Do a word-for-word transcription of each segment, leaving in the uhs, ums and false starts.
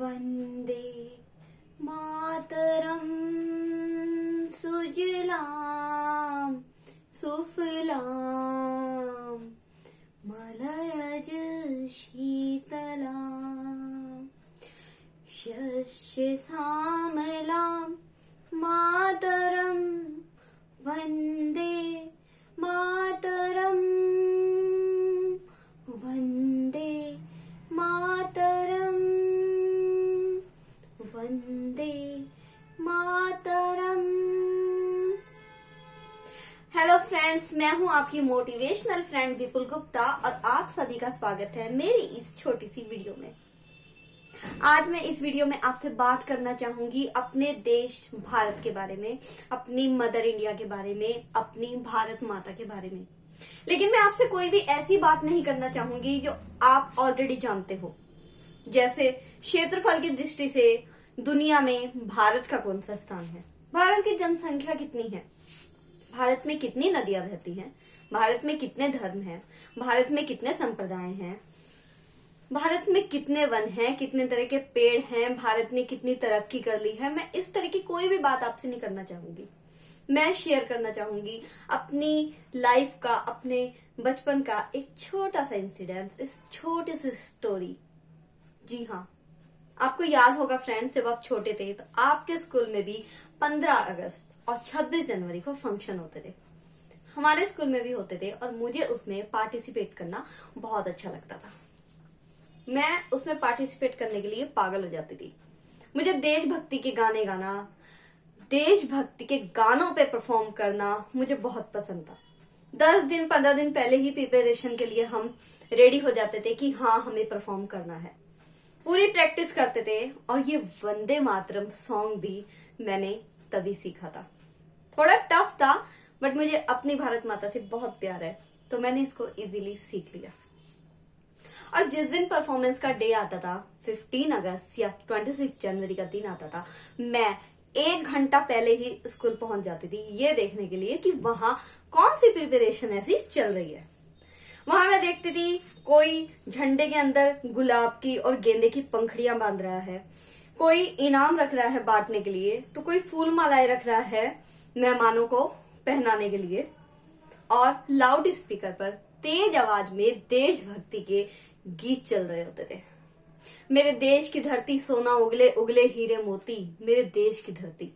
वंदे मातरम सुजलाम सुफलाम मलयज शीतलाम शस्य श्यामलाम मातरम Vande Mataram Vande Mataram Vande Mataram. Hello friends, मैं हूं आपकी मोटिवेशनल फ्रेंड विपुल गुप्ता और आप सभी का स्वागत है मेरी इस छोटी सी वीडियो में। आज मैं इस वीडियो में आपसे बात करना चाहूंगी अपने देश भारत के बारे में, अपनी मदर इंडिया के बारे में, अपनी भारत माता के बारे में। लेकिन मैं आपसे कोई भी ऐसी बात नहीं करना चाहूंगी जो आप ऑलरेडी जानते हो। जैसे क्षेत्रफल की दृष्टि से दुनिया में भारत का कौन सा स्थान है, भारत की जनसंख्या कितनी है, भारत में कितनी नदियां बहती हैं, भारत में कितने धर्म हैं, भारत में कितने संप्रदाय हैं, भारत में कितने वन हैं, कितने तरह के पेड़ हैं, भारत ने कितनी तरक्की कर ली है। मैं इस तरह की कोई भी बात आपसे नहीं करना चाहूंगी। मैं शेयर करना चाहूंगी अपनी लाइफ का, अपने बचपन का एक छोटा सा इंसिडेंट, इस छोटी सी स्टोरी। जी हाँ, आपको याद होगा फ्रेंड्स, जब आप छोटे थे तो आपके स्कूल में भी पंद्रह अगस्त और छब्बीस जनवरी को फंक्शन होते थे। हमारे स्कूल में भी होते थे और मुझे उसमें पार्टिसिपेट करना बहुत अच्छा लगता था। मैं उसमें पार्टिसिपेट करने के लिए पागल हो जाती थी। मुझे देशभक्ति के गाने गाना, देशभक्ति के गानों पे परफॉर्म करना मुझे बहुत पसंद था। दस दिन पंद्रह दिन पहले ही प्रिपरेशन के लिए हम रेडी हो जाते थे कि हाँ, हमें परफॉर्म करना है। पूरी प्रैक्टिस करते थे और ये वंदे मातरम सॉन्ग भी मैंने तभी सीखा था। थोड़ा टफ था बट मुझे अपनी भारत माता से बहुत प्यार है तो मैंने इसको इजीली सीख लिया। और जिस दिन परफॉर्मेंस का डे आता था, पंद्रह अगस्त या छब्बीस जनवरी का दिन आता था, मैं एक घंटा पहले ही स्कूल पहुंच जाती थी ये देखने के लिए कि वहां कौन सी प्रिपरेशन ऐसी चल रही है। वहां मैं देखती थी कोई झंडे के अंदर गुलाब की और गेंदे की पंखड़ियां बांध रहा है, कोई इनाम रख रहा है बांटने के लिए, तो कोई फूल मालाएं रख रहा है मेहमानों को पहनाने के लिए। और लाउड स्पीकर पर तेज आवाज में देशभक्ति के गीत चल रहे होते थे। मेरे देश की धरती सोना उगले उगले हीरे मोती, मेरे देश की धरती,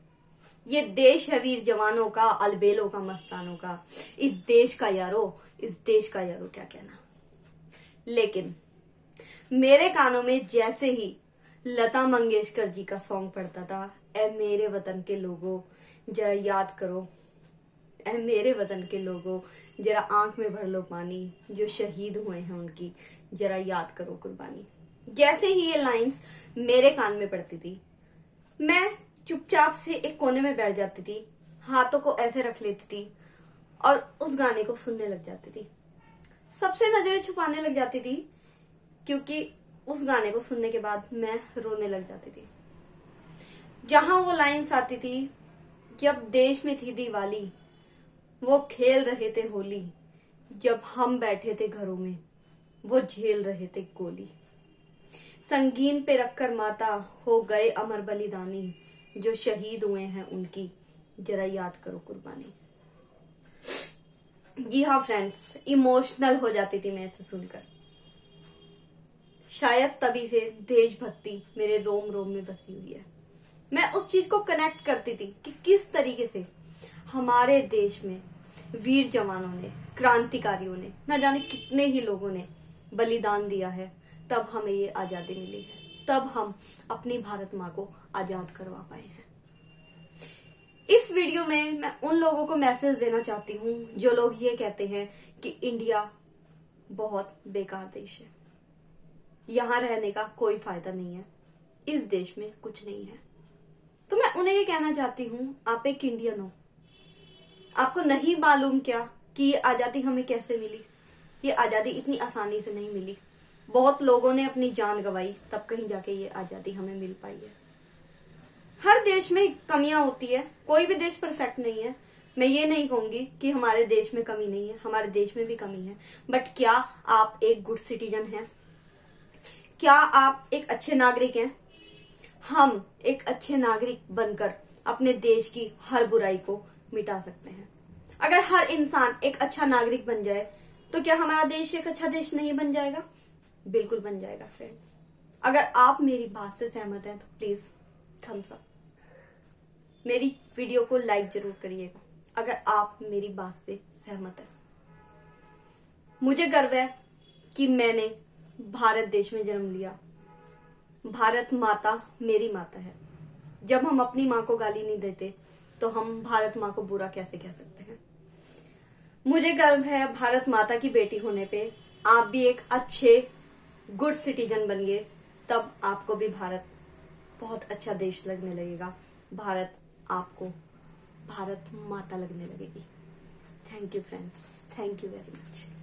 ये देश है वीर जवानों का, अलबेलों का, मस्तानों का, इस देश का यारो, इस देश का यारो क्या कहना। लेकिन मेरे कानों में जैसे ही लता मंगेशकर जी का सॉन्ग पड़ता था, ऐ मेरे वतन के लोगों जरा याद करो, ऐ मेरे वतन के लोगों जरा आंख में भर लो पानी, जो शहीद हुए हैं उनकी जरा याद करो कुर्बानी। जैसे ही ये लाइंस मेरे कान में पड़ती थी, मैं चुपचाप से एक कोने में बैठ जाती थी, हाथों को ऐसे रख लेती थी और उस गाने को सुनने लग जाती थी। सबसे नजरें छुपाने लग जाती थी क्योंकि उस गाने को सुनने के बाद मैं रोने लग जाती थी। जहां वो लाइंस आती थी, जब देश में थी दिवाली, वो खेल रहे थे होली, जब हम बैठे थे घरों में वो झेल रहे थे गोली, संगीन पे रखकर माता हो गए अमर बलिदानी, जो शहीद हुए हैं उनकी जरा याद करो कुर्बानी। जी हाँ फ्रेंड्स, इमोशनल हो जाती थी मैं इसे सुनकर। शायद तभी से देशभक्ति मेरे रोम रोम में बसी हुई है। मैं उस चीज को कनेक्ट करती थी कि किस तरीके से हमारे देश में वीर जवानों ने, क्रांतिकारियों ने, न जाने कितने ही लोगों ने बलिदान दिया है, तब हमें ये आजादी मिली है, तब हम अपनी भारत माँ को आजाद करवा पाए हैं। इस वीडियो में मैं उन लोगों को मैसेज देना चाहती हूँ जो लोग ये कहते हैं कि इंडिया बहुत बेकार देश है, यहाँ रहने का कोई फायदा नहीं है, इस देश में कुछ नहीं है। तो मैं उन्हें ये कहना चाहती हूँ, आप एक इंडियन हो, आपको नहीं मालूम क्या कि ये आजादी हमें कैसे मिली? ये आजादी इतनी आसानी से नहीं मिली, बहुत लोगों ने अपनी जान गंवाई तब कहीं जाके ये आजादी हमें मिल पाई है। हर देश में कमियां होती है, कोई भी देश परफेक्ट नहीं है। मैं ये नहीं कहूंगी कि हमारे देश में कमी नहीं है, हमारे देश में भी कमी है, बट क्या आप एक गुड सिटीजन हैं? क्या आप एक अच्छे नागरिक हैं? हम एक अच्छे नागरिक बनकर अपने देश की हर बुराई को मिटा सकते हैं। अगर हर इंसान एक अच्छा नागरिक बन जाए तो क्या हमारा देश एक अच्छा देश नहीं बन जाएगा? बिल्कुल बन जाएगा फ्रेंड। अगर आप मेरी बात से सहमत हैं तो प्लीज थम्स अप, मेरी वीडियो को लाइक जरूर करिएगा अगर आप मेरी बात से सहमत हैं। मुझे गर्व है कि मैंने भारत देश में जन्म लिया। भारत माता मेरी माता है। जब हम अपनी माँ को गाली नहीं देते तो हम भारत माँ को बुरा कैसे कह सकते हैं? मुझे गर्व है भारत माता की बेटी होने पे। आप भी एक अच्छे गुड सिटीजन बनिए, तब आपको भी भारत बहुत अच्छा देश लगने लगेगा। भारत आपको भारत माता लगने लगेगी। Thank you friends, thank you very much.